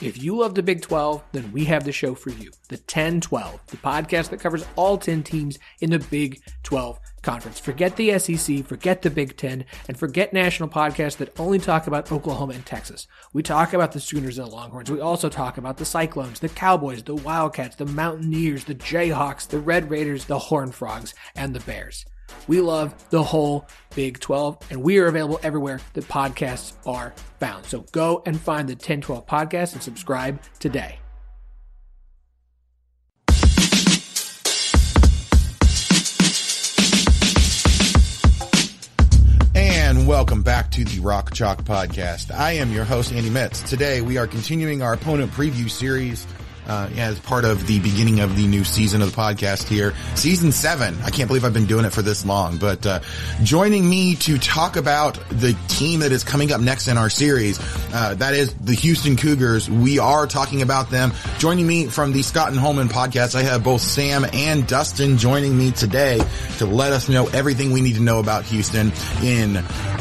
If you love the Big 12, then we have the show for you, the 10-12, the podcast that covers all 10 teams in the Big 12 Conference. Forget the SEC, forget the Big 10, and forget national podcasts that only talk about Oklahoma and Texas. We talk about the Sooners and the Longhorns. We also talk about the Cyclones, the Cowboys, the Wildcats, the Mountaineers, the Jayhawks, the Red Raiders, the Horned Frogs, and the Bears. We love the whole Big 12, and we are available everywhere that podcasts are found. So go and find the 10-12 podcast and subscribe today. And welcome back to the Rock Chalk Podcast. I am your host, Andy Metz. Today, we are continuing our opponent preview series as part of the beginning of the new season of the podcast here. Season 7. I can't believe I've been doing it for this long, but joining me to talk about the team that is coming up next in our series, that is the Houston Cougars. We are talking about them. Joining me from the Scott and Holman Podcast, I have both Sam and Dustin joining me today to let us know everything we need to know about Houston in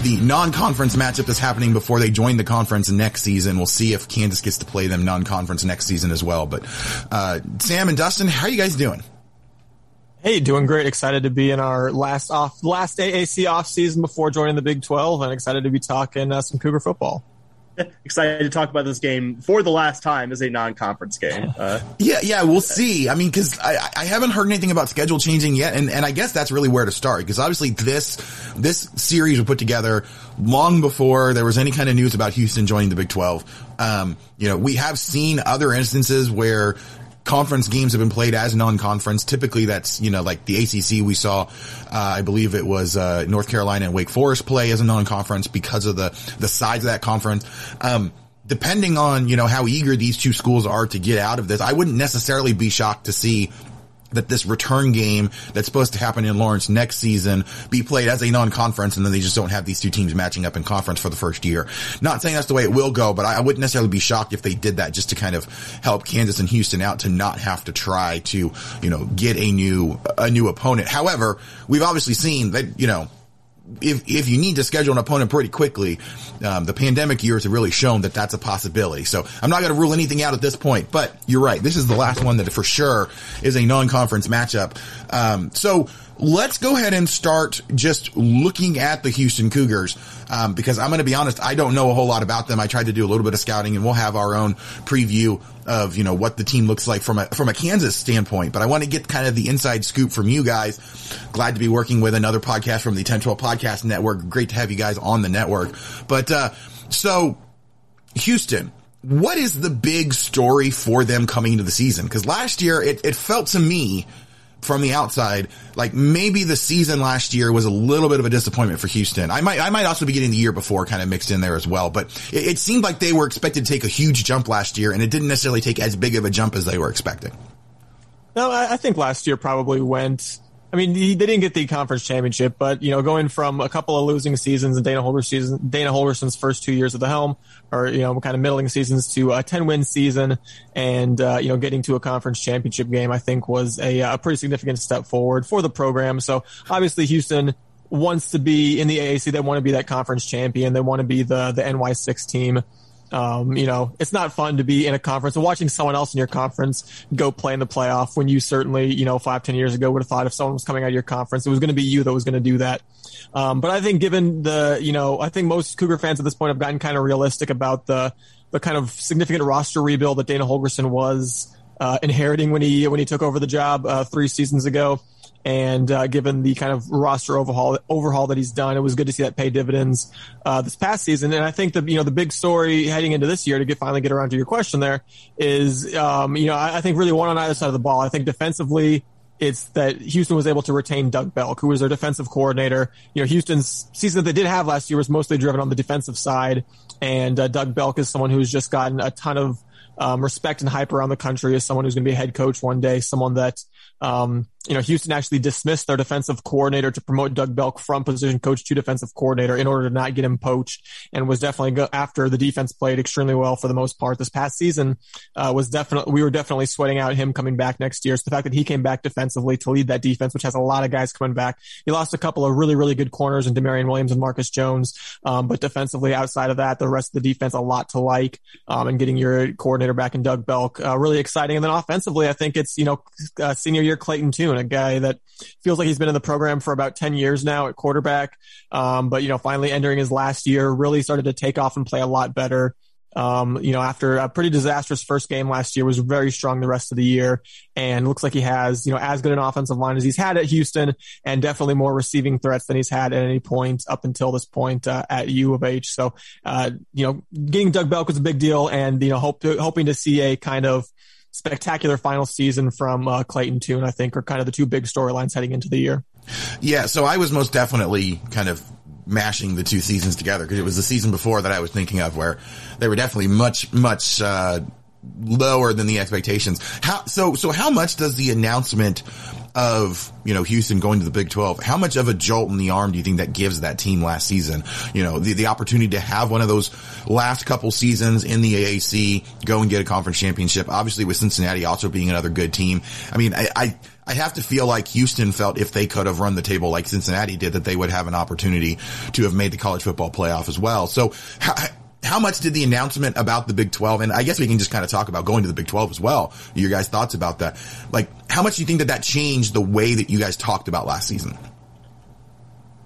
the non-conference matchup that's happening before they join the conference next season. We'll see if Kansas gets to play them non-conference next season as well. But Sam and Dustin, how are you guys doing? Hey, doing great. Excited to be in our last AAC off season before joining the Big 12, and excited to be talking some Cougar football. Excited to talk about this game for the last time as a non-conference game. Yeah, we'll see. I mean, because I haven't heard anything about schedule changing yet, and I guess that's really where to start, because obviously this series was put together long before there was any kind of news about Houston joining the Big 12. We have seen other instances where conference games have been played as non-conference. Typically that's, like the ACC we saw, I believe it was, North Carolina and Wake Forest play as a non-conference because of the size of that conference. Depending on, how eager these two schools are to get out of this, I wouldn't necessarily be shocked to see that this return game that's supposed to happen in Lawrence next season be played as a non-conference, and then they just don't have these two teams matching up in conference for the first year. Not saying that's the way it will go, but I wouldn't necessarily be shocked if they did that just to kind of help Kansas and Houston out to not have to try to, get a new opponent. However, we've obviously seen that, if you need to schedule an opponent pretty quickly, the pandemic years have really shown that that's a possibility. So I'm not going to rule anything out at this point, but you're right. This is the last one that for sure is a non-conference matchup. So let's go ahead and start just looking at the Houston Cougars, because I'm going to be honest, I don't know a whole lot about them. I tried to do a little bit of scouting, and we'll have our own preview of, what the team looks like from a Kansas standpoint. But I want to get kind of the inside scoop from you guys. Glad to be working with another podcast from the 10-12 Podcast Network. Great to have you guys on the network. But, so Houston, what is the big story for them coming into the season? Because last year it felt to me, from the outside, like maybe the season last year was a little bit of a disappointment for Houston. I might also be getting the year before kind of mixed in there as well, but it seemed like they were expected to take a huge jump last year, and it didn't necessarily take as big of a jump as they were expecting. No, I think last year probably went, they didn't get the conference championship, but, going from a couple of losing seasons and Dana Holgorsen's first 2 years at the helm, or, kind of middling seasons, to a 10-win season and, getting to a conference championship game, I think was a pretty significant step forward for the program. So obviously Houston wants to be in the AAC. They want to be that conference champion. They want to be the NY6 team. It's not fun to be in a conference and watching someone else in your conference go play in the playoff when you certainly, 5-10 years ago would have thought if someone was coming out of your conference, it was going to be you that was going to do that. But I think given I think most Cougar fans at this point have gotten kind of realistic about the kind of significant roster rebuild that Dana Holgorsen was inheriting when he took over the job 3 seasons ago. And given the kind of roster overhaul that he's done, it was good to see that pay dividends this past season. And I think the the big story heading into this year, to finally get around to your question there, is I think really one on either side of the ball. I think defensively, it's that Houston was able to retain Doug Belk, who was their defensive coordinator. Houston's season that they did have last year was mostly driven on the defensive side. And Doug Belk is someone who's just gotten a ton of respect and hype around the country as someone who's going to be a head coach one day, someone that, you know, Houston actually dismissed their defensive coordinator to promote Doug Belk from position coach to defensive coordinator in order to not get him poached, and was definitely after the defense played extremely well for the most part this past season, we were definitely sweating out him coming back next year. So the fact that he came back defensively to lead that defense, which has a lot of guys coming back. He lost a couple of really, really good corners in Damarion Williams and Marcus Jones. But defensively outside of that, the rest of the defense, a lot to like, and getting your coordinator back in Doug Belk, really exciting. And then offensively, I think it's, you know, senior year Clayton Tune, a guy that feels like he's been in the program for about 10 years now at quarterback. But, you know, finally entering his last year, really started to take off and play a lot better. You know, after a pretty disastrous first game last year, was very strong the rest of the year, and looks like he has, you know, as good an offensive line as he's had at Houston, and definitely more receiving threats than he's had at any point up until this point at U of H. So, you know, getting Doug Belk was a big deal, and, you know, hoping to see a kind of spectacular final season from Clayton Tune, I think, are kind of the two big storylines heading into the year. Yeah, so I was most definitely kind of mashing the two seasons together, because it was the season before that I was thinking of, where they were definitely much lower than the expectations. How much does the announcement of, you know, Houston going to the Big 12, how much of a jolt in the arm do you think that gives that team last season? You know, the opportunity to have one of those last couple seasons in the AAC, go and get a conference championship, obviously with Cincinnati also being another good team. I mean, I have to feel like Houston felt if they could have run the table like Cincinnati did, that they would have an opportunity to have made the college football playoff as well. So how much did the announcement about the Big 12, and I guess we can just kind of talk about going to the Big 12 as well, your guys' thoughts about that. Like, how much do you think that changed the way that you guys talked about last season?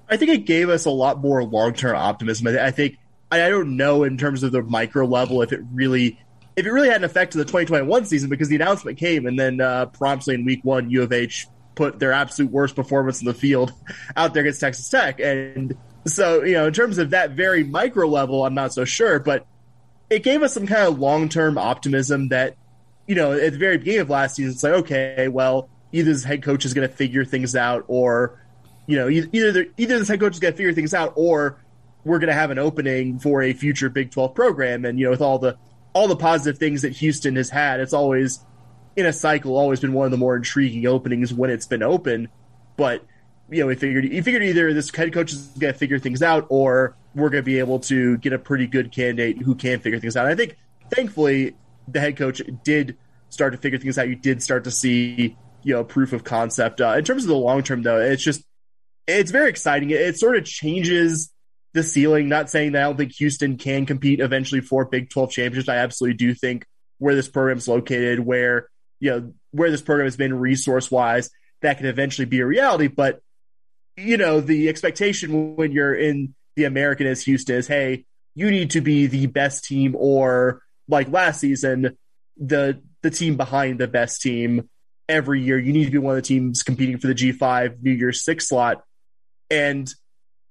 I think it gave us a lot more long-term optimism. I think, I don't know in terms of the micro level if it really had an effect to the 2021 season, because the announcement came and then promptly in week one, U of H put their absolute worst performance in the field out there against Texas Tech. And so, you know, in terms of that very micro level, I'm not so sure, but it gave us some kind of long-term optimism that, you know, at the very beginning of last season, it's like, okay, well, either this head coach is going to figure things out, or, you know, either this head coach is going to figure things out, or we're going to have an opening for a future Big 12 program. And, you know, with all the positive things that Houston has had, it's always in a cycle, always been one of the more intriguing openings when it's been open. But, you know, we figured either this head coach is going to figure things out, or we're going to be able to get a pretty good candidate who can figure things out. And I think, thankfully, the head coach did start to figure things out. You did start to see, you know, proof of concept. In terms of the long term, though, it's very exciting. It sort of changes the ceiling. Not saying that I don't think Houston can compete eventually for Big 12 championships. I absolutely do think where this program's located, where, you know, where this program has been resource wise, that can eventually be a reality. But, you know, the expectation when you're in the American as Houston is, hey, you need to be the best team, or like last season, the team behind the best team every year. You need to be one of the teams competing for the G5 New Year's 6 slot. And,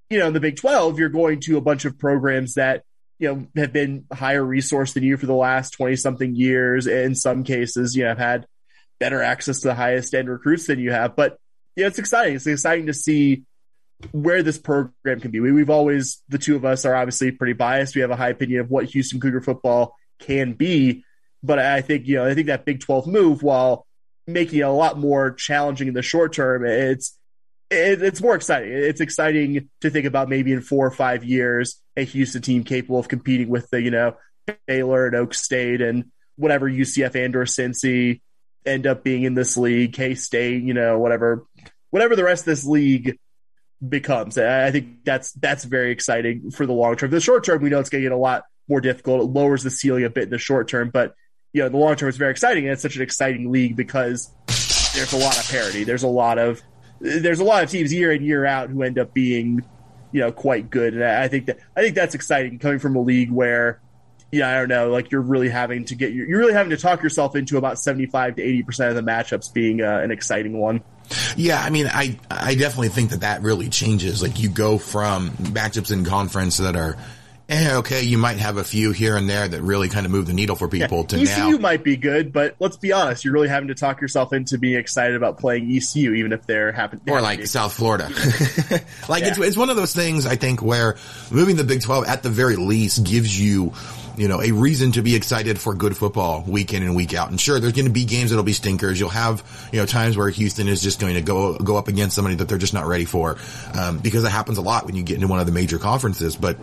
you know, in the Big 12, you're going to a bunch of programs that, you know, have been higher resource than you for the last 20-something years. In some cases, you know, have had better access to the highest-end recruits than you have. But, you know, it's exciting. It's exciting to see where this program can be. We've always, the two of us are obviously pretty biased. We have a high opinion of what Houston Cougar football can be. But I think, you know, I think that Big 12 move, while making it a lot more challenging in the short term, it's more exciting. It's exciting to think about maybe in 4 or 5 years, a Houston team capable of competing with the, you know, Baylor and Oak State and whatever UCF and or Cincy end up being in this league, K-State, you know, whatever the rest of this league becomes. I think that's very exciting for the long term. The short term, we know it's going to get a lot more difficult. It lowers the ceiling a bit in the short term, but, you know, in the long term, it's very exciting. And it's such an exciting league because there's a lot of parity. There's a lot of teams year in, year out who end up being, you know, quite good. And I think that's exciting coming from a league where, you know, I don't know, like you're really having to talk yourself into about 75 to 80% of the matchups being an exciting one. Yeah, I mean, I definitely think that really changes. Like, you go from matchups in conference that are Okay, you might have a few here and there that really kind of move the needle for people to now. ECU might be good, but let's be honest, you're really having to talk yourself into being excited about playing ECU, even if they're happen. Or like to. South Florida. It's one of those things, I think, where moving the Big 12 at the very least gives you, you know, a reason to be excited for good football week in and week out. And sure, there's going to be games that'll be stinkers. You'll have, you know, times where Houston is just going to go up against somebody that they're just not ready for, because that happens a lot when you get into one of the major conferences. But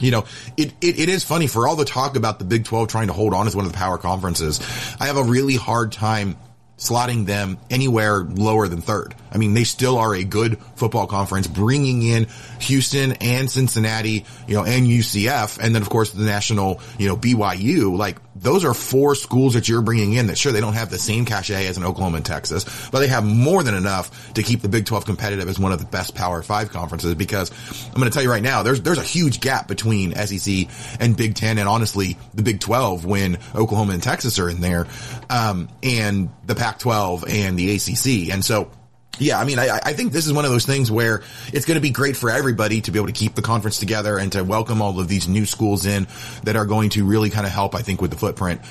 you know, it is funny for all the talk about the Big 12 trying to hold on as one of the power conferences. I have a really hard time slotting them anywhere lower than third. I mean, they still are a good football conference, bringing in Houston and Cincinnati, you know, and UCF. And then, of course, the national, you know, BYU. Like, those are four schools that you're bringing in that, sure, they don't have the same cachet as in Oklahoma and Texas, but they have more than enough to keep the Big 12 competitive as one of the best Power 5 conferences. Because I'm going to tell you right now, there's a huge gap between SEC and Big 10 and, honestly, the Big 12 when Oklahoma and Texas are in there, and the Pac-12 and the ACC. And so, yeah, I mean, I think this is one of those things where it's going to be great for everybody to be able to keep the conference together and to welcome all of these new schools in that are going to really kind of help, I think, with the footprint.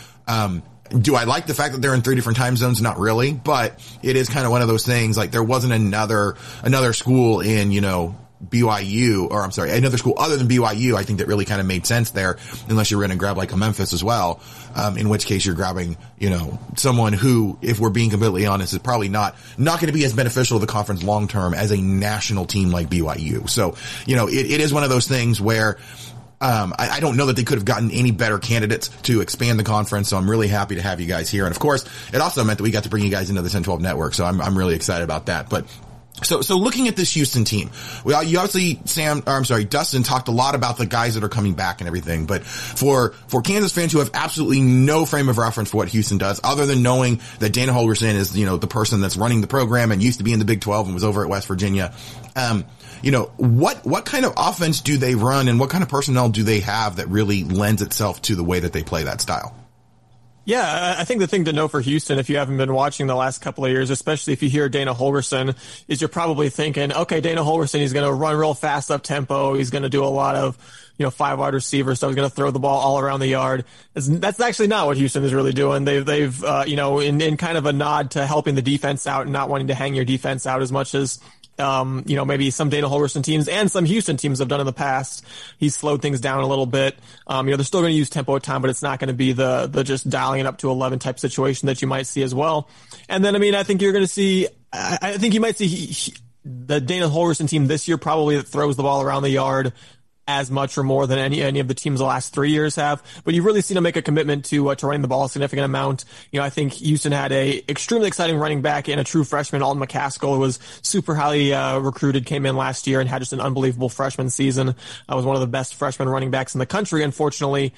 Do I like the fact that they're in three different time zones? Not really, but it is kind of one of those things. Like, there wasn't another school in, you know, BYU, or I'm sorry, another school other than BYU, I think, that really kind of made sense there, unless you were going to grab like a Memphis as well, in which case you're grabbing, you know, someone who, if we're being completely honest, is probably not going to be as beneficial to the conference long term as a national team like BYU. So, you know, it is one of those things where I don't know that they could have gotten any better candidates to expand the conference, so I'm really happy to have you guys here. And of course, it also meant that we got to bring you guys into the 10-12 network, so I'm really excited about that. But So looking at this Houston team, you obviously, Dustin talked a lot about the guys that are coming back and everything, but for Kansas fans who have absolutely no frame of reference for what Houston does, other than knowing that Dana Holgorsen is, you know, the person that's running the program and used to be in the Big 12 and was over at West Virginia, you know, what kind of offense do they run and what kind of personnel do they have that really lends itself to the way that they play that style? Yeah, I think the thing to know for Houston, if you haven't been watching the last couple of years, especially if you hear Dana Holgorsen, is you're probably thinking, okay, Dana Holgorsen, he's going to run real fast up tempo. He's going to do a lot of, you know, 5-wide receivers. So he's going to throw the ball all around the yard. That's actually not what Houston is really doing. They've, you know, in kind of a nod to helping the defense out and not wanting to hang your defense out as much as, you know, maybe some Dana Holgorsen teams and some Houston teams have done in the past. He's slowed things down a little bit. You know, they're still going to use tempo at time, but it's not going to be the just dialing it up to 11 type situation that you might see as well. And then, I mean, I think you're going to see, I think you might see the Dana Holgorsen team this year probably that throws the ball around the yard as much or more than any of the teams the last 3 years have, but you've really seen them make a commitment to running the ball a significant amount. You know, I think Houston had a extremely exciting running back and a true freshman, Alton McCaskill, who was super highly recruited, came in last year and had just an unbelievable freshman season. Was one of the best freshman running backs in the country. Unfortunately,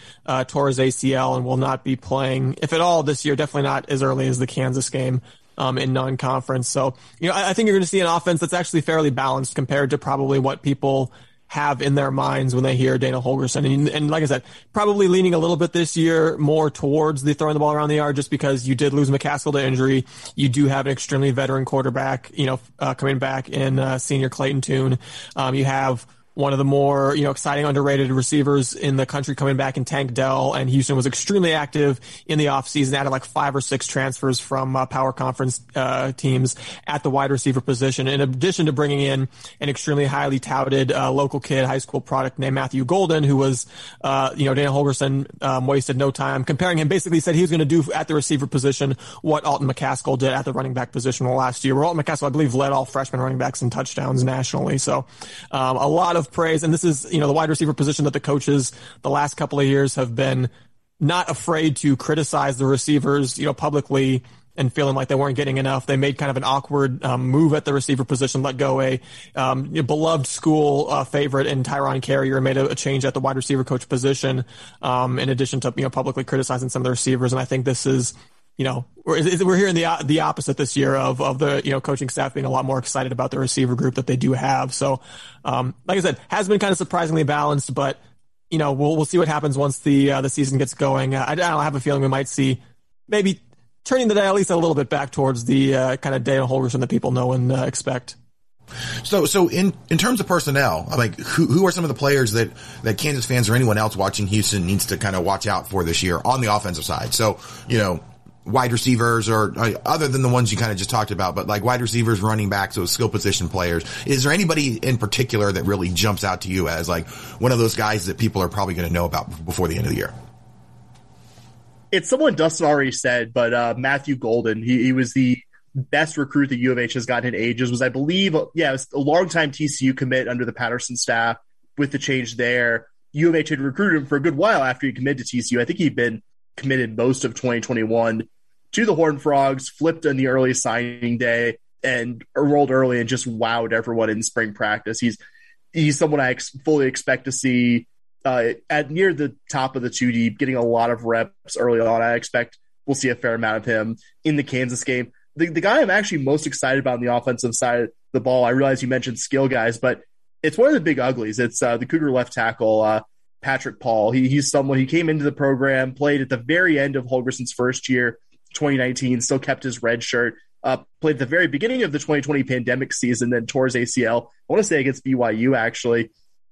tore his ACL and will not be playing, if at all, this year. Definitely not as early as the Kansas game. In non-conference. So, you know, I think you're going to see an offense that's actually fairly balanced compared to probably what people have in their minds when they hear Dana Holgorsen. And like I said, probably leaning a little bit this year more towards the throwing the ball around the yard, just because you did lose McCaskill to injury. You do have an extremely veteran quarterback, you know, coming back in senior Clayton Tune. You have one of the more, you know, exciting, underrated receivers in the country coming back in Tank Dell, and Houston was extremely active in the offseason, added like 5 or 6 transfers from power conference teams at the wide receiver position, in addition to bringing in an extremely highly touted local kid, high school product named Matthew Golden, who was, you know, Dana Holgorsen wasted no time comparing him. Basically said he was going to do at the receiver position what Alton McCaskill did at the running back position last year, where Alton McCaskill, I believe, led all freshman running backs in touchdowns nationally. So a lot of praise. And this is, you know, the wide receiver position that the coaches the last couple of years have been not afraid to criticize the receivers, you know, publicly, and feeling like they weren't getting enough. They made kind of an awkward move at the receiver position, let go a beloved school favorite in Tyron Carrier, made a change at the wide receiver coach position, in addition to, you know, publicly criticizing some of the receivers. And I think this is, you know, we're hearing the opposite this year of the, you know, coaching staff being a lot more excited about the receiver group that they do have. So, like I said, has been kind of surprisingly balanced, but, you know, we'll see what happens once the season gets going. I don't have a feeling we might see maybe turning the dial at least a little bit back towards the kind of Dana Holgorsen that people know and expect. So in terms of personnel, like who are some of the players that Kansas fans or anyone else watching Houston needs to kind of watch out for this year on the offensive side? So, you know, wide receivers or other than the ones you kind of just talked about, but like wide receivers, running backs, those skill position players. Is there anybody in particular that really jumps out to you as like one of those guys that people are probably going to know about before the end of the year? It's someone Dustin already said, but Matthew Golden, he was the best recruit that U of H has gotten in ages. Was, I believe, yeah, it was a longtime TCU commit under the Patterson staff. With the change there, U of H had recruited him for a good while after he committed to TCU. I think he'd been committed most of 2021 to the Horned Frogs, flipped on the early signing day, and rolled early and just wowed everyone in spring practice. He's someone I fully expect to see at near the top of the 2 deep, getting a lot of reps early on. I expect we'll see a fair amount of him in the Kansas game. The guy I'm actually most excited about on the offensive side of the ball, I realize you mentioned skill guys, but it's one of the big uglies. It's the Cougar left tackle, Patrick Paul. He's someone who came into the program, played at the very end of Holgorsen's first year, 2019, still kept his red shirt, played at the very beginning of the 2020 pandemic season, then tore his ACL, I want to say against BYU actually,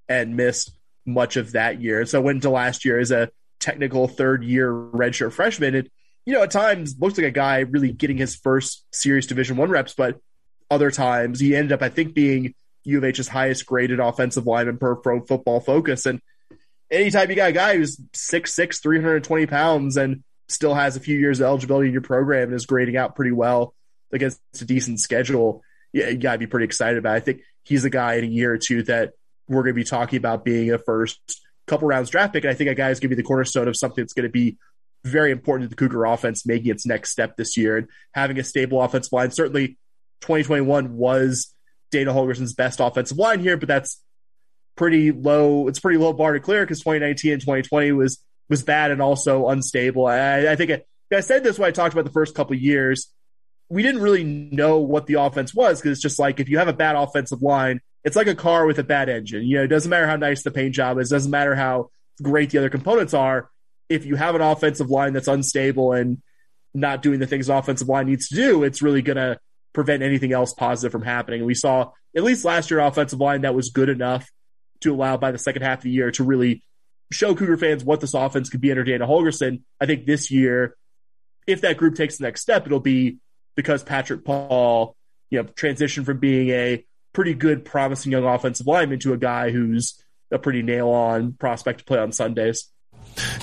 and missed much of that year. So went into last year as a technical third-year redshirt freshman. And you know, at times looks like a guy really getting his first serious Division I reps, but other times he ended up, I think, being U of H's highest graded offensive lineman per Pro Football Focus. And anytime you got a guy who's 6'6", 320 pounds, and still has a few years of eligibility in your program and is grading out pretty well against a decent schedule, yeah, you got to be pretty excited about it. I think he's a guy in a year or two that we're going to be talking about being a first couple rounds draft pick. And I think a guy is going to be the cornerstone of something that's going to be very important to the Cougar offense making its next step this year and having a stable offensive line. Certainly 2021 was Dana Holgorsen's best offensive line here, but that's pretty low. It's a pretty low bar to clear because 2019 and 2020 was bad and also unstable. I think I said this when I talked about the first couple of years. We didn't really know what the offense was because it's just like if you have a bad offensive line, it's like a car with a bad engine. You know, it doesn't matter how nice the paint job is. It doesn't matter how great the other components are. If you have an offensive line that's unstable and not doing the things an offensive line needs to do, it's really going to prevent anything else positive from happening. And we saw, at least last year, an offensive line that was good enough to allow by the second half of the year to really show Cougar fans what this offense could be under Dana Holgorsen. I think this year, if that group takes the next step, it'll be because Patrick Paul, you know, transitioned from being a pretty good, promising young offensive lineman to a guy who's a pretty nail-on prospect to play on Sundays.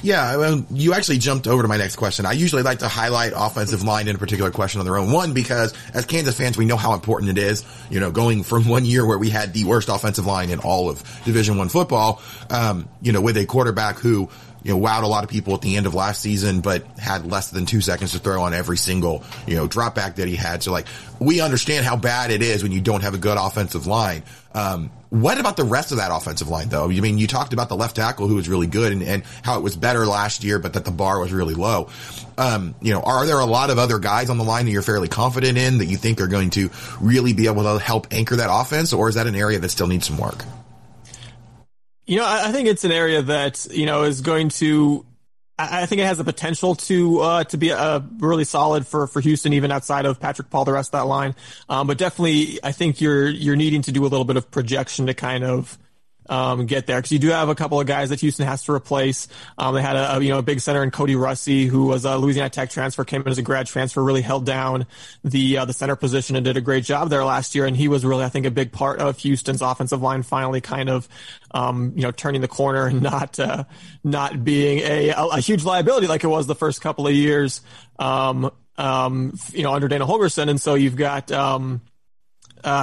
Yeah, well, you actually jumped over to my next question. I usually like to highlight offensive line in a particular question on their own. One, because as Kansas fans, we know how important it is, you know, going from one year where we had the worst offensive line in all of Division I football, you know, with a quarterback who, you know, wowed a lot of people at the end of last season, but had less than 2 seconds to throw on every single, you know, drop back that he had. So like, we understand how bad it is when you don't have a good offensive line. What about the rest of that offensive line, though? I mean, you talked about the left tackle who was really good and how it was better last year, but that the bar was really low. You know, are there a lot of other guys on the line that you're fairly confident in that you think are going to really be able to help anchor that offense, or is that an area that still needs some work? You know, I think it's an area that, you know, is going to, I think it has the potential to be a really solid for Houston, even outside of Patrick Paul, the rest of that line. But definitely, I think you're needing to do a little bit of projection to kind of get there, because you do have a couple of guys that Houston has to replace. They had a big center in Cody Russi, who was a Louisiana Tech transfer, came in as a grad transfer, really held down the center position and did a great job there last year. And he was really, I think, a big part of Houston's offensive line finally kind of turning the corner and not being a huge liability like it was the first couple of years under Dana Holgorsen. And so you've got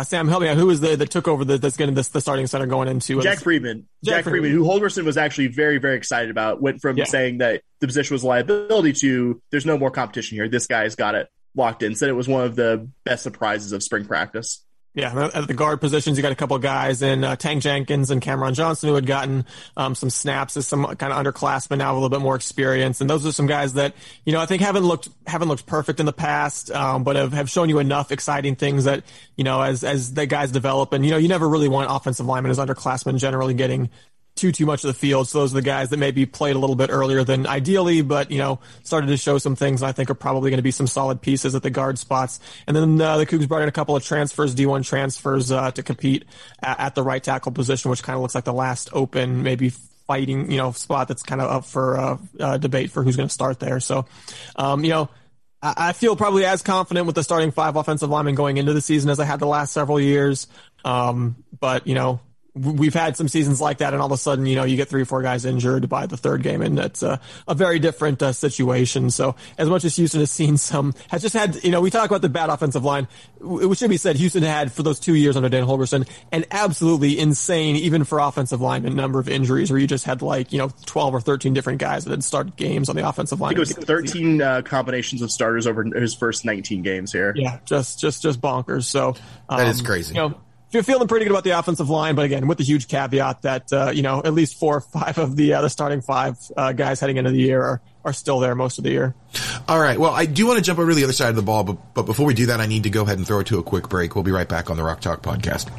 Sam, help me out. Who was that took over that's getting the starting center going into Jack Freeman? Jack Freeman, who Holgorsen was actually very, very excited about, went from saying that the position was a liability to there's no more competition here. This guy's got it locked in. Said it was one of the best surprises of spring practice. Yeah, at the guard positions, you got a couple of guys in Tank Jenkins and Cameron Johnson who had gotten some snaps as some kind of underclassmen now with a little bit more experience. And those are some guys that, you know, I think haven't looked perfect in the past, but have shown you enough exciting things that, you know, as the guys develop. And, you know, you never really want offensive linemen as underclassmen generally getting too much of the field. So those are the guys that maybe played a little bit earlier than ideally, but, you know, started to show some things I think are probably going to be some solid pieces at the guard spots. And then the Cougars brought in a couple of transfers, D1 transfers, to compete at the right tackle position, which kind of looks like the last open, maybe fighting, you know, spot that's kind of up for debate for who's going to start there. So, you know, I feel probably as confident with the starting five offensive linemen going into the season as I had the last several years. But, you know, we've had some seasons like that, and all of a sudden, you know, you get 3 or 4 guys injured by the third game, and that's a very different situation. So as much as Houston has seen some, has just had, you know, we talk about the bad offensive line. It should be said Houston had, for those 2 years under Dana Holgorsen, an absolutely insane, even for offensive linemen, number of injuries where you just had, like, you know, 12 or 13 different guys that had started games on the offensive line. I think it was 13 combinations of starters over his first 19 games here. Yeah, just bonkers. So that is crazy. You know, you're feeling pretty good about the offensive line, but again, with the huge caveat that, you know, at least 4 or 5 of the starting five guys heading into the year are still there most of the year. All right. Well, I do want to jump over to the other side of the ball, but before we do that, I need to go ahead and throw it to a quick break. We'll be right back on the Rock Chalk Podcast.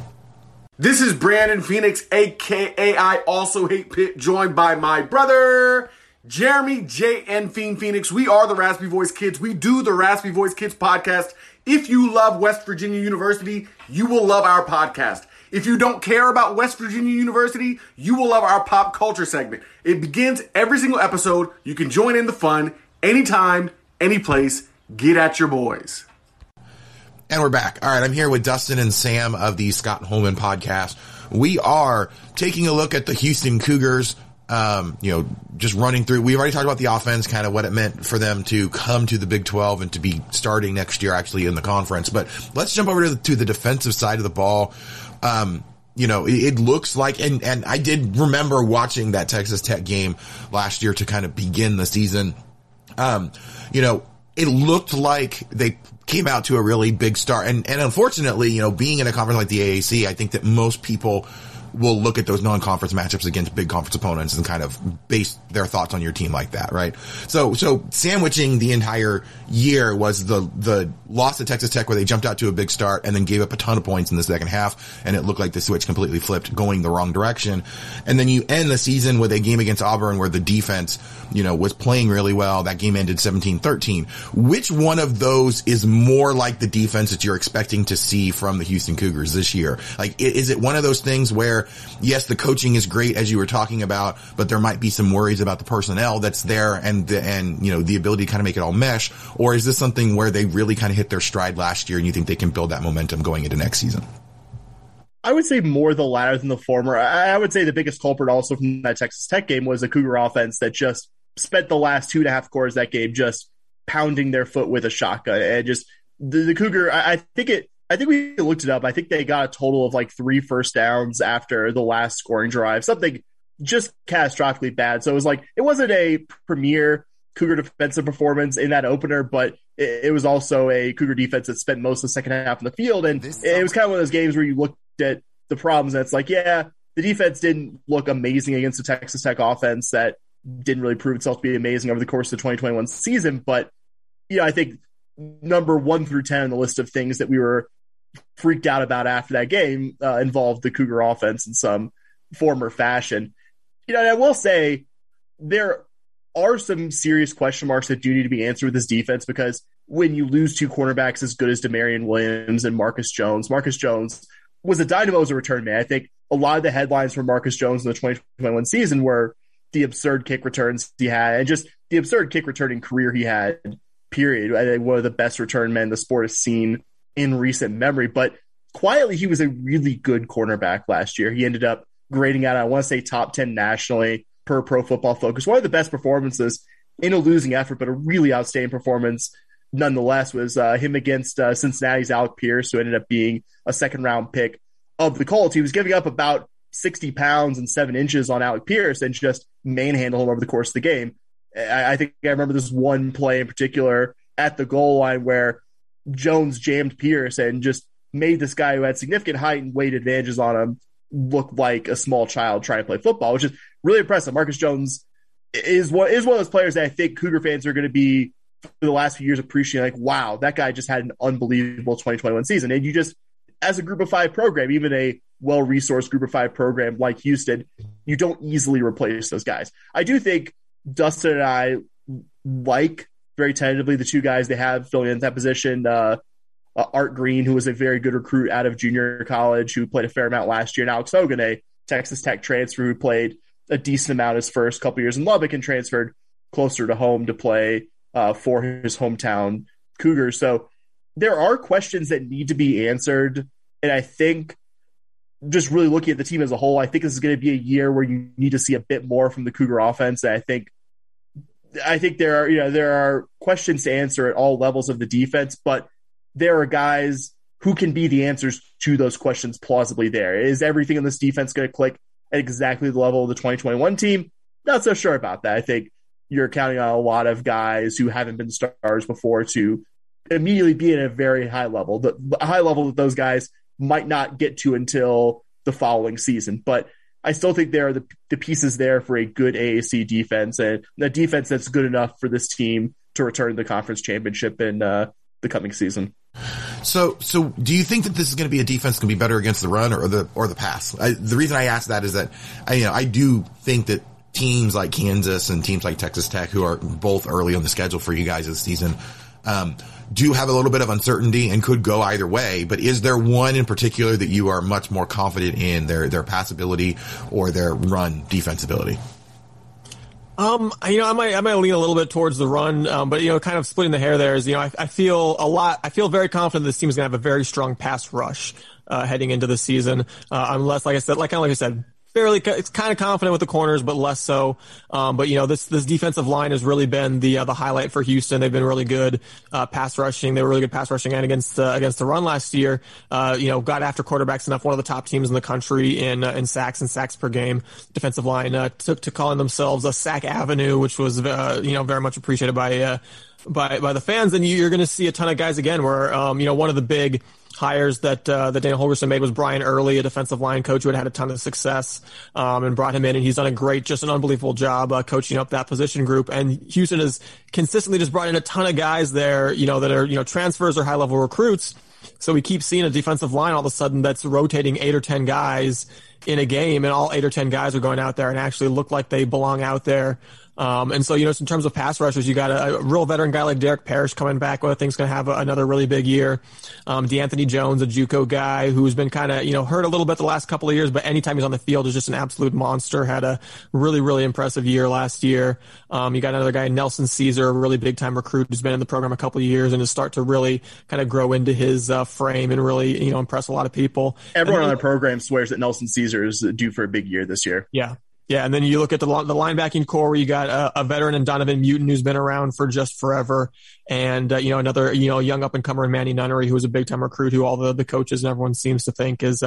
This is Brandon Phoenix, a.k.a. I Also Hate Pitt, joined by my brother, Jeremy J.N. Fiend Phoenix. We are the Raspy Voice Kids. We do the Raspy Voice Kids podcast. If you love West Virginia University, you will love our podcast. If you don't care about West Virginia University, you will love our pop culture segment. It begins every single episode. You can join in the fun anytime, any place. Get at your boys. And we're back. All right, I'm here with Dustin and Sam of the Scott and Holman Podcast. We are taking a look at the Houston Cougars. You know, just running through, we've already talked about the offense, kind of what it meant for them to come to the Big 12 and to be starting next year actually in the conference. But let's jump over to the defensive side of the ball. You know, it looks like, and I did remember watching that Texas Tech game last year to kind of begin the season. You know, it looked like they came out to a really big start. And unfortunately, you know, being in a conference like the AAC, I think that most people we'll look at those non-conference matchups against big conference opponents and kind of base their thoughts on your team like that, right? So sandwiching the entire year was the loss to Texas Tech where they jumped out to a big start and then gave up a ton of points in the second half, and it looked like the switch completely flipped, going the wrong direction. And then you end the season with a game against Auburn where the defense, you know, was playing really well. That game ended 17-13. Which one of those is more like the defense that you're expecting to see from the Houston Cougars this year? Like, is it one of those things where, yes, the coaching is great, as you were talking about, but there might be some worries about the personnel that's there and you know, the ability to kind of make it all mesh? Or is this something where they really kind of hit their stride last year and you think they can build that momentum going into next season? I would say more the latter than the former. I would say the biggest culprit also from that Texas Tech game was the Cougar offense that just spent the last 2.5 quarters of that game just pounding their foot with a shotgun. And just the Cougar, I think we looked it up. I think they got a total of like 3 first downs after the last scoring drive, something just catastrophically bad. So it was like, it wasn't a premier Cougar defensive performance in that opener, but it was also a Cougar defense that spent most of the second half in the field. And it was kind of one of those games where you looked at the problems and it's like, yeah, the defense didn't look amazing against the Texas Tech offense that didn't really prove itself to be amazing over the course of the 2021 season. But, you know, I think number 1 through 10 on the list of things that we were freaked out about after that game involved the Cougar offense in some form or fashion. You know, and I will say there are some serious question marks that do need to be answered with this defense, because when you lose 2 cornerbacks as good as Damarion Williams and Marcus Jones was a dynamo as a return man. I think a lot of the headlines for Marcus Jones in the 2021 season were the absurd kick returns he had and just the absurd kick returning career he had, period. I think one of the best return men the sport has seen in recent memory, but quietly he was a really good cornerback last year. He ended up grading out, I want to say, top 10 nationally per Pro Football Focus. One of the best performances in a losing effort, but a really outstanding performance nonetheless, was him against Cincinnati's Alec Pierce, who ended up being a second-round pick of the Colts. He was giving up about 60 pounds and 7 inches on Alec Pierce and just manhandled him over the course of the game. I think I remember this one play in particular at the goal line where Jones jammed Pierce and just made this guy who had significant height and weight advantages on him look like a small child trying to play football, which is really impressive. Marcus Jones is one of those players that I think Cougar fans are going to be, for the last few years, appreciating, like, wow, that guy just had an unbelievable 2021 season. And you just, as a Group of Five program, even a well-resourced Group of Five program like Houston, you don't easily replace those guys. I do think Dustin and I like very tentatively the two guys they have filling in that position. Art Green, who was a very good recruit out of junior college, who played a fair amount last year, and Alex Hogan, a Texas Tech transfer who played a decent amount his first couple years in Lubbock and transferred closer to home to play for his hometown Cougars. So there are questions that need to be answered. And I think just really looking at the team as a whole, I think this is going to be a year where you need to see a bit more from the Cougar offense. And I think there are, there are questions to answer at all levels of the defense, but there are guys who can be the answers to those questions plausibly there. Is everything in this defense going to click at exactly the level of the 2021 team? Not so sure about that. I think you're counting on a lot of guys who haven't been stars before to immediately be at a very high level, the high level that those guys might not get to until the following season. But I still think there are the pieces there for a good AAC defense and a defense that's good enough for this team to return to the conference championship in the coming season. So do you think that this is going to be a defense going to be better against the run or the pass? The reason I ask that is that I do think that teams like Kansas and teams like Texas Tech, who are both early on the schedule for you guys this season, do have a little bit of uncertainty and could go either way. But is there one in particular that you are much more confident in their pass ability or their run defense ability? I might lean a little bit towards the run, but kind of splitting the hair there is, I feel very confident this team is going to have a very strong pass rush heading into the season, unless, like I said, it's kind of confident with the corners, but less so. This defensive line has really been the highlight for Houston. They've been really good pass rushing. They were really good pass rushing and against the run last year. Got after quarterbacks enough. One of the top teams in the country in sacks and sacks per game. Defensive line took to calling themselves a sack avenue, which was very much appreciated by the fans. And you're going to see a ton of guys again. Where one of the big hires that Dana Holgorsen made was Brian Early, a defensive line coach who had a ton of success, and brought him in, and he's done an unbelievable job coaching up that position group. And Houston has consistently just brought in a ton of guys there, that are transfers or high level recruits. So we keep seeing a defensive line all of a sudden that's rotating 8 or 10 guys in a game, and all 8 or 10 guys are going out there and actually look like they belong out there. So in terms of pass rushers, you got a real veteran guy like Derek Parrish coming back. I think he's going to have another really big year. DeAnthony Jones, a JUCO guy who's been kind of, hurt a little bit the last couple of years, but anytime he's on the field is just an absolute monster. Had a really, really impressive year last year. You got another guy, Nelson Caesar, a really big time recruit who's been in the program a couple of years and has start to really kind of grow into his frame and really, impress a lot of people. Everyone on the program swears that Nelson Caesar is due for a big year this year. Yeah. Yeah, and then you look at the linebacking core where you got a veteran in Donovan Mutin who's been around for just forever, and another young up and comer in Manny Nunnery who was a big time recruit who all the coaches and everyone seems to think is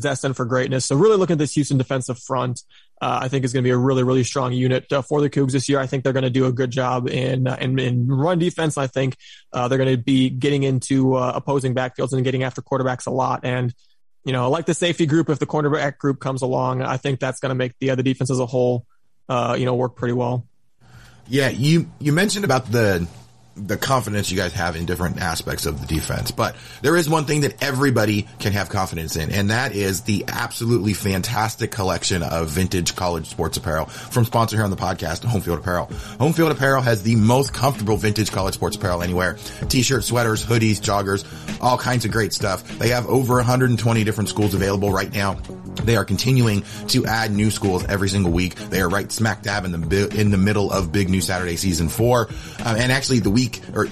destined for greatness. So really looking at this Houston defensive front, I think is going to be a really, really strong unit for the Cougs this year. I think they're going to do a good job in run defense. And I think they're going to be getting into opposing backfields and getting after quarterbacks a lot. And like the safety group, if the cornerback group comes along, I think that's going to make the other defense as a whole, work pretty well. Yeah, you mentioned about the confidence you guys have in different aspects of the defense, but there is one thing that everybody can have confidence in, and that is the absolutely fantastic collection of vintage college sports apparel from sponsor here on the podcast, Homefield Apparel. Homefield Apparel has the most comfortable vintage college sports apparel anywhere. T-shirts, sweaters, hoodies, joggers, all kinds of great stuff. They have over 120 different schools available right now. They are continuing to add new schools every single week. They are right smack dab in the middle of Big New Saturday Season 4. And actually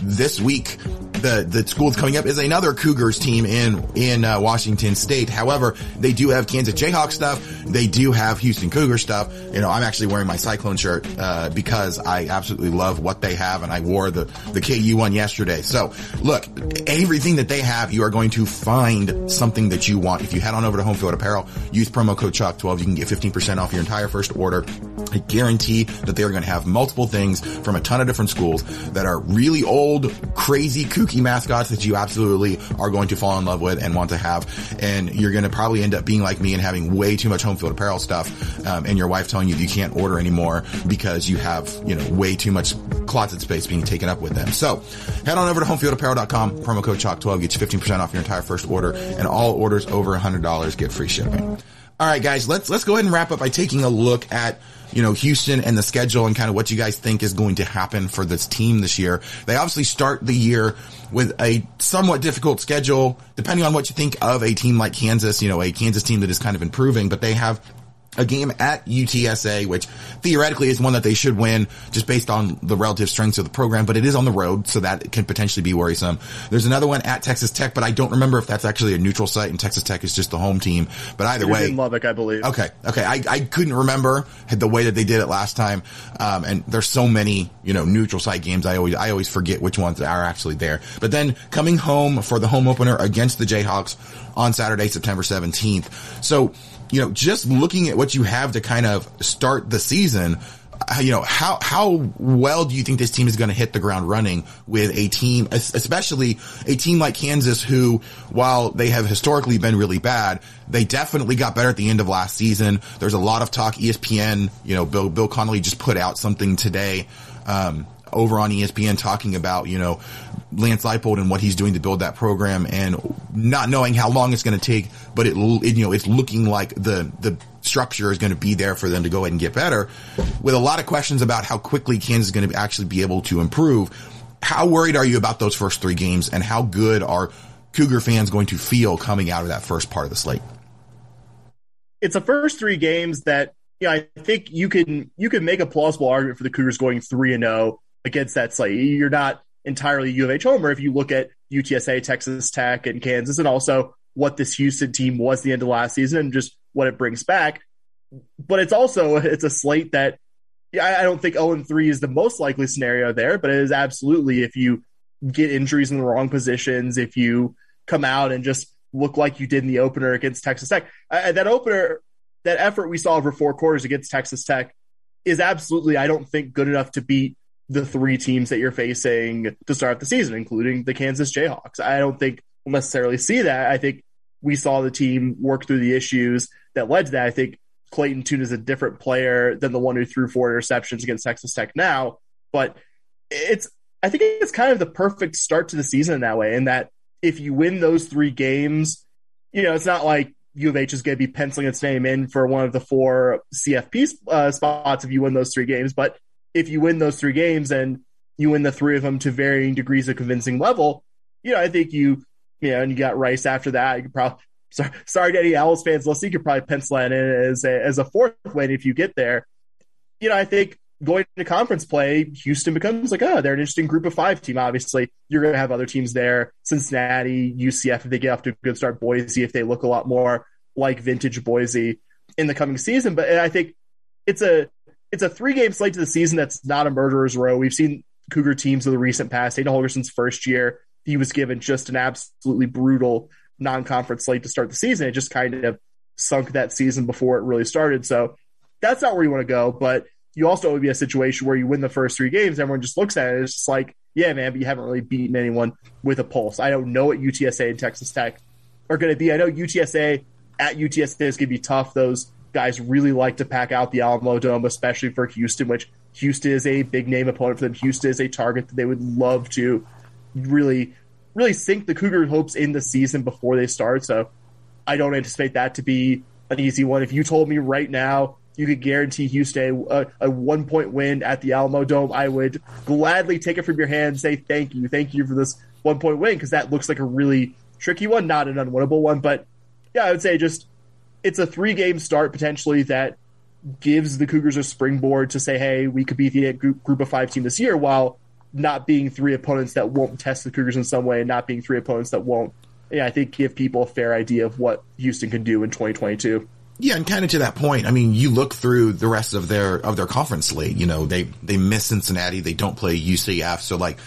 this week, the school that's coming up is another Cougars team in Washington State. However, they do have Kansas Jayhawk stuff. They do have Houston Cougar stuff. I'm actually wearing my Cyclone shirt because I absolutely love what they have, and I wore the KU one yesterday. So, look, everything that they have, you are going to find something that you want. If you head on over to Homefield Apparel, use promo code CHALK12, you can get 15% off your entire first order. I guarantee that they are going to have multiple things from a ton of different schools that are really old, crazy, kooky SEC mascots that you absolutely are going to fall in love with and want to have. And you're going to probably end up being like me and having way too much Homefield Apparel stuff, and your wife telling you that you can't order anymore because you have, you know, way too much closet space being taken up with them. So head on over to homefieldapparel.com, promo code CHOCK12 gets you 15% off your entire first order, and all orders over $100 get free shipping. All right, guys, let's go ahead and wrap up by taking a look at, you know, Houston and the schedule and kind of what you guys think is going to happen for this team this year. They obviously start the year with a somewhat difficult schedule, depending on what you think of a team like Kansas, you know, a Kansas team that is kind of improving, but they have a game at UTSA, which theoretically is one that they should win just based on the relative strengths of the program, but it is on the road, so that can potentially be worrisome. There's another one at Texas Tech, but I don't remember if that's actually a neutral site, and Texas Tech is just the home team. But either way, in Lubbock, I believe. Okay. I couldn't remember the way that they did it last time. And there's so many, you know, neutral site games. I always forget which ones are actually there. But then coming home for the home opener against the Jayhawks on Saturday, September 17th. So, you know, just looking at what you have to kind of start the season, you know, how well do you think this team is going to hit the ground running with a team, especially a team like Kansas, who, while they have historically been really bad, they definitely got better at the end of last season. There's a lot of talk. ESPN, you know, Bill Connolly just put out something today, over on ESPN talking about, you know, Lance Leipold and what he's doing to build that program and not knowing how long it's going to take, but it, you know, it's looking like the structure is going to be there for them to go ahead and get better, with a lot of questions about how quickly Kansas is going to actually be able to improve. How worried are you about those first three games, and how good are Cougar fans going to feel coming out of that first part of the slate? It's the first three games that, you know, I think you can make a plausible argument for the Cougars going 3-0 against that slate. You're not entirely U of H homer if you look at UTSA, Texas Tech, and Kansas, and also what this Houston team was the end of last season and just what it brings back. But it's also, it's a slate that I don't think 0-3 is the most likely scenario there, but it is absolutely, if you get injuries in the wrong positions, if you come out and just look like you did in the opener against Texas Tech. That opener, that effort we saw over four quarters against Texas Tech is absolutely, I don't think, good enough to beat the three teams that you're facing to start the season, including the Kansas Jayhawks. I don't think we'll necessarily see that. I think we saw the team work through the issues that led to that. I think Clayton Tune is a different player than the one who threw four interceptions against Texas Tech now, but I think it's kind of the perfect start to the season in that way, in that if you win those three games, you know, it's not like U of H is going to be penciling its name in for one of the four CFP spots if you win those three games, but if you win those three games and you win the three of them to varying degrees of convincing level, you know, I think and you got Rice after that. You could probably, sorry to any Owls fans, you could probably pencil that in as a fourth win if you get there. You know, I think going to conference play, Houston becomes like, oh, they're an interesting group of five team. Obviously, you're going to have other teams there. Cincinnati, UCF, if they get off to a good start, Boise, if they look a lot more like vintage Boise in the coming season. But I think it's a three-game slate to the season that's not a murderer's row. We've seen Cougar teams of the recent past. Dana Holgorsen's first year, he was given just an absolutely brutal non-conference slate to start the season. It just kind of sunk that season before it really started. So that's not where you want to go, but you also would be a situation where you win the first three games, everyone just looks at it and it's just like, yeah, man, but you haven't really beaten anyone with a pulse. I don't know what UTSA and Texas Tech are going to be. I know UTSA at UTSA is going to be tough. Those guys really like to pack out the Alamo Dome, especially for Houston, which Houston is a big-name opponent for them. Houston is a target that they would love to really, really sink the Cougar hopes in the season before they start. So I don't anticipate that to be an easy one. If you told me right now you could guarantee Houston a one-point win at the Alamo Dome, I would gladly take it from your hand and say thank you for this one-point win, because that looks like a really tricky one, not an unwinnable one. But, yeah, I would say just it's a three-game start potentially that gives the Cougars a springboard to say, hey, we could be the group of five team this year, while not being three opponents that won't test the Cougars in some way, and not being three opponents that won't, I think, give people a fair idea of what Houston can do in 2022. Yeah, and kind of to that point, I mean, you look through the rest of their conference slate, you know, they miss Cincinnati, they don't play UCF. So, like,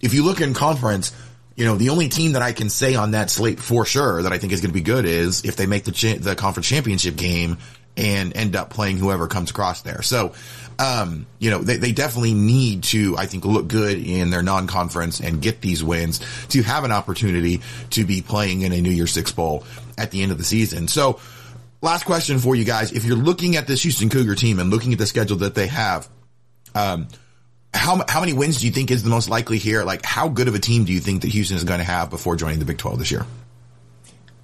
if you look in conference, you know, the only team that I can say on that slate for sure that I think is going to be good is if they make the conference championship game and end up playing whoever comes across there. So, you know, they definitely need to, I think, look good in their non-conference and get these wins to have an opportunity to be playing in a New Year's Six Bowl at the end of the season. So, last question for you guys. If you're looking at this Houston Cougar team and looking at the schedule that they have, how many wins do you think is the most likely here? Like, how good of a team do you think that Houston is going to have before joining the Big 12 this year?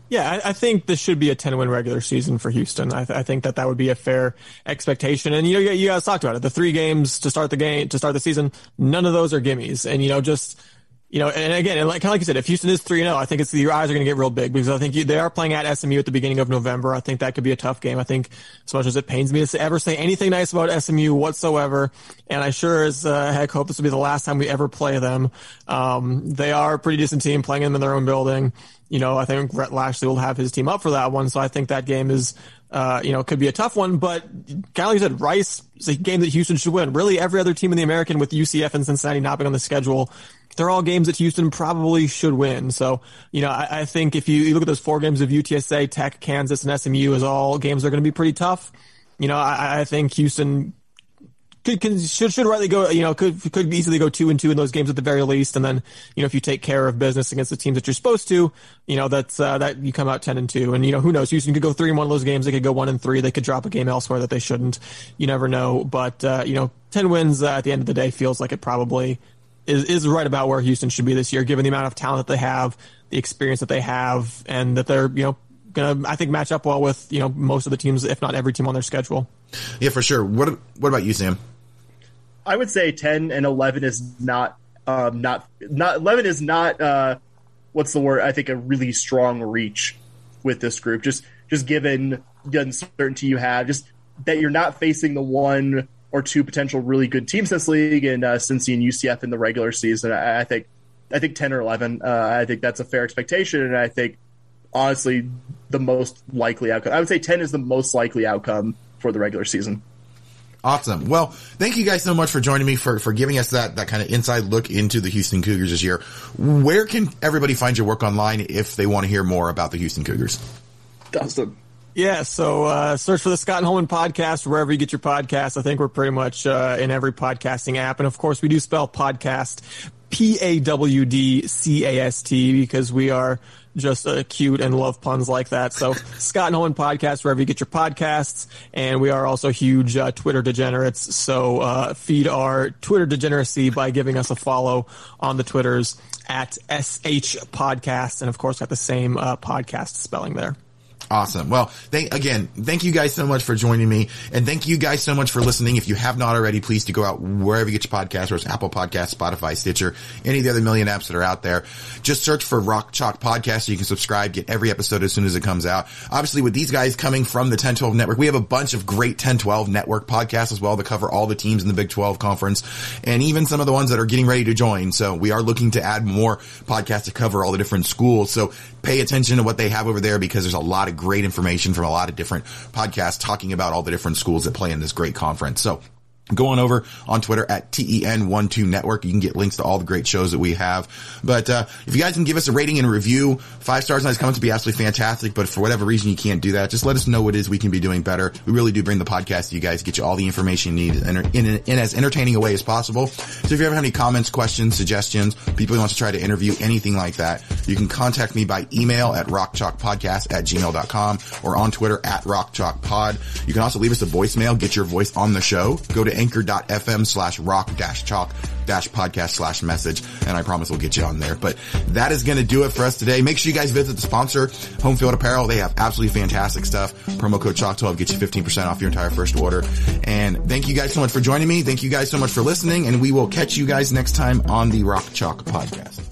Yeah, I think this should be a 10-win regular season for Houston. I think that would be a fair expectation. And, you know, you guys talked about it. The three games to start the season, none of those are gimmies. And, you know, just, you know, and again, and like, kind of like you said, if Houston is 3-0, I think it's your eyes are going to get real big, because I think they are playing at SMU at the beginning of November. I think that could be a tough game. I think, as much as it pains me to ever say anything nice about SMU whatsoever, and I sure as heck hope this will be the last time we ever play them. They are a pretty decent team, playing them in their own building. You know, I think Rhett Lashley will have his team up for that one. So I think that game is, you know, could be a tough one. But kind of like you said, Rice is a game that Houston should win. Really, every other team in the American, with UCF and Cincinnati not being on the schedule, they're all games that Houston probably should win. So, you know, I think if you look at those four games of UTSA, Tech, Kansas, and SMU as all games that are going to be pretty tough, you know, I think Houston should rightly go, you know, could easily go 2-2 in those games at the very least. And then, you know, if you take care of business against the teams that you're supposed to, you know, that's, that you come out 10-2. And, you know, who knows? Houston could go 3-1 of those games. They could go 1-3. They could drop a game elsewhere that they shouldn't. You never know. But, you know, 10 wins at the end of the day feels like it probably is right about where Houston should be this year, given the amount of talent that they have, the experience that they have, and that they're, you know, going to, I think, match up well with, you know, most of the teams, if not every team on their schedule. Yeah, for sure. What about you, Sam? I would say 10 and 11 is not not 11 is not what's the word? I think a really strong reach with this group. Just given the uncertainty you have, just that you're not facing the one or two potential really good teams in this league, and Cincy and UCF in the regular season. I think 10 or 11. I think that's a fair expectation, and I think honestly the most likely outcome. I would say 10 is the most likely outcome for the regular season. Awesome. Well, thank you guys so much for joining me, for giving us that kind of inside look into the Houston Cougars this year. Where can everybody find your work online if they want to hear more about the Houston Cougars? Dustin. Yeah, so search for the Scott and Holman Podcast wherever you get your podcasts. I think we're pretty much in every podcasting app. And, of course, we do spell podcast P-A-W-D-C-A-S-T because we are – just cute and love puns like that. So Scott and Holman Podcast, wherever you get your podcasts. And we are also huge Twitter degenerates. So feed our Twitter degeneracy by giving us a follow on the Twitters at SH Podcast. And, of course, got the same podcast spelling there. Awesome. Well, thank you guys so much for joining me, and thank you guys so much for listening. If you have not already, please do go out wherever you get your podcasts, whether it's Apple Podcasts, Spotify, Stitcher, any of the other million apps that are out there. Just search for Rock Chalk Podcast so you can subscribe, get every episode as soon as it comes out. Obviously, with these guys coming from the 10-12 network, we have a bunch of great 10-12 network podcasts as well that cover all the teams in the Big 12 Conference and even some of the ones that are getting ready to join. So we are looking to add more podcasts to cover all the different schools. So pay attention to what they have over there, because there's a lot of great information from a lot of different podcasts talking about all the different schools that play in this great conference. So go on over on Twitter at TEN12 Network. You can get links to all the great shows that we have. But if you guys can give us a rating and review, 5 stars and nice comments would be absolutely fantastic. But if for whatever reason you can't do that, just let us know what it is we can be doing better. We really do bring the podcast to you guys, get you all the information you need in as entertaining a way as possible. So if you ever have any comments, questions, suggestions, people who want to try to interview, anything like that, you can contact me by email at rockchalkpodcast@gmail.com or on Twitter at rockchalkpod. You can also leave us a voicemail, get your voice on the show. Go to anchor.fm/rock-chalk-podcast/message. And I promise we'll get you on there. But that is going to do it for us today. Make sure you guys visit the sponsor, Homefield Apparel. They have absolutely fantastic stuff. Promo code CHALK12 gets you 15% off your entire first order. And thank you guys so much for joining me. Thank you guys so much for listening. And we will catch you guys next time on the Rock Chalk Podcast.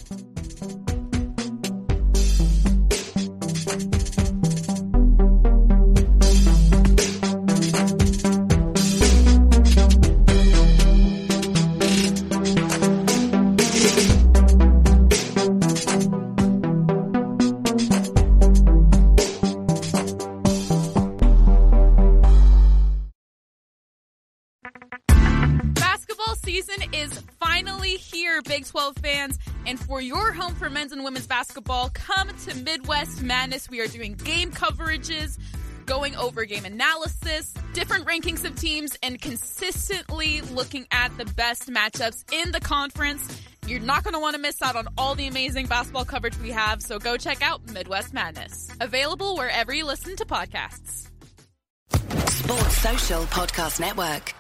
And for your home for men's and women's basketball, come to Midwest Madness. We are doing game coverages, going over game analysis, different rankings of teams, and consistently looking at the best matchups in the conference. You're not going to want to miss out on all the amazing basketball coverage we have, so go check out Midwest Madness. Available wherever you listen to podcasts. Sports Social Podcast Network.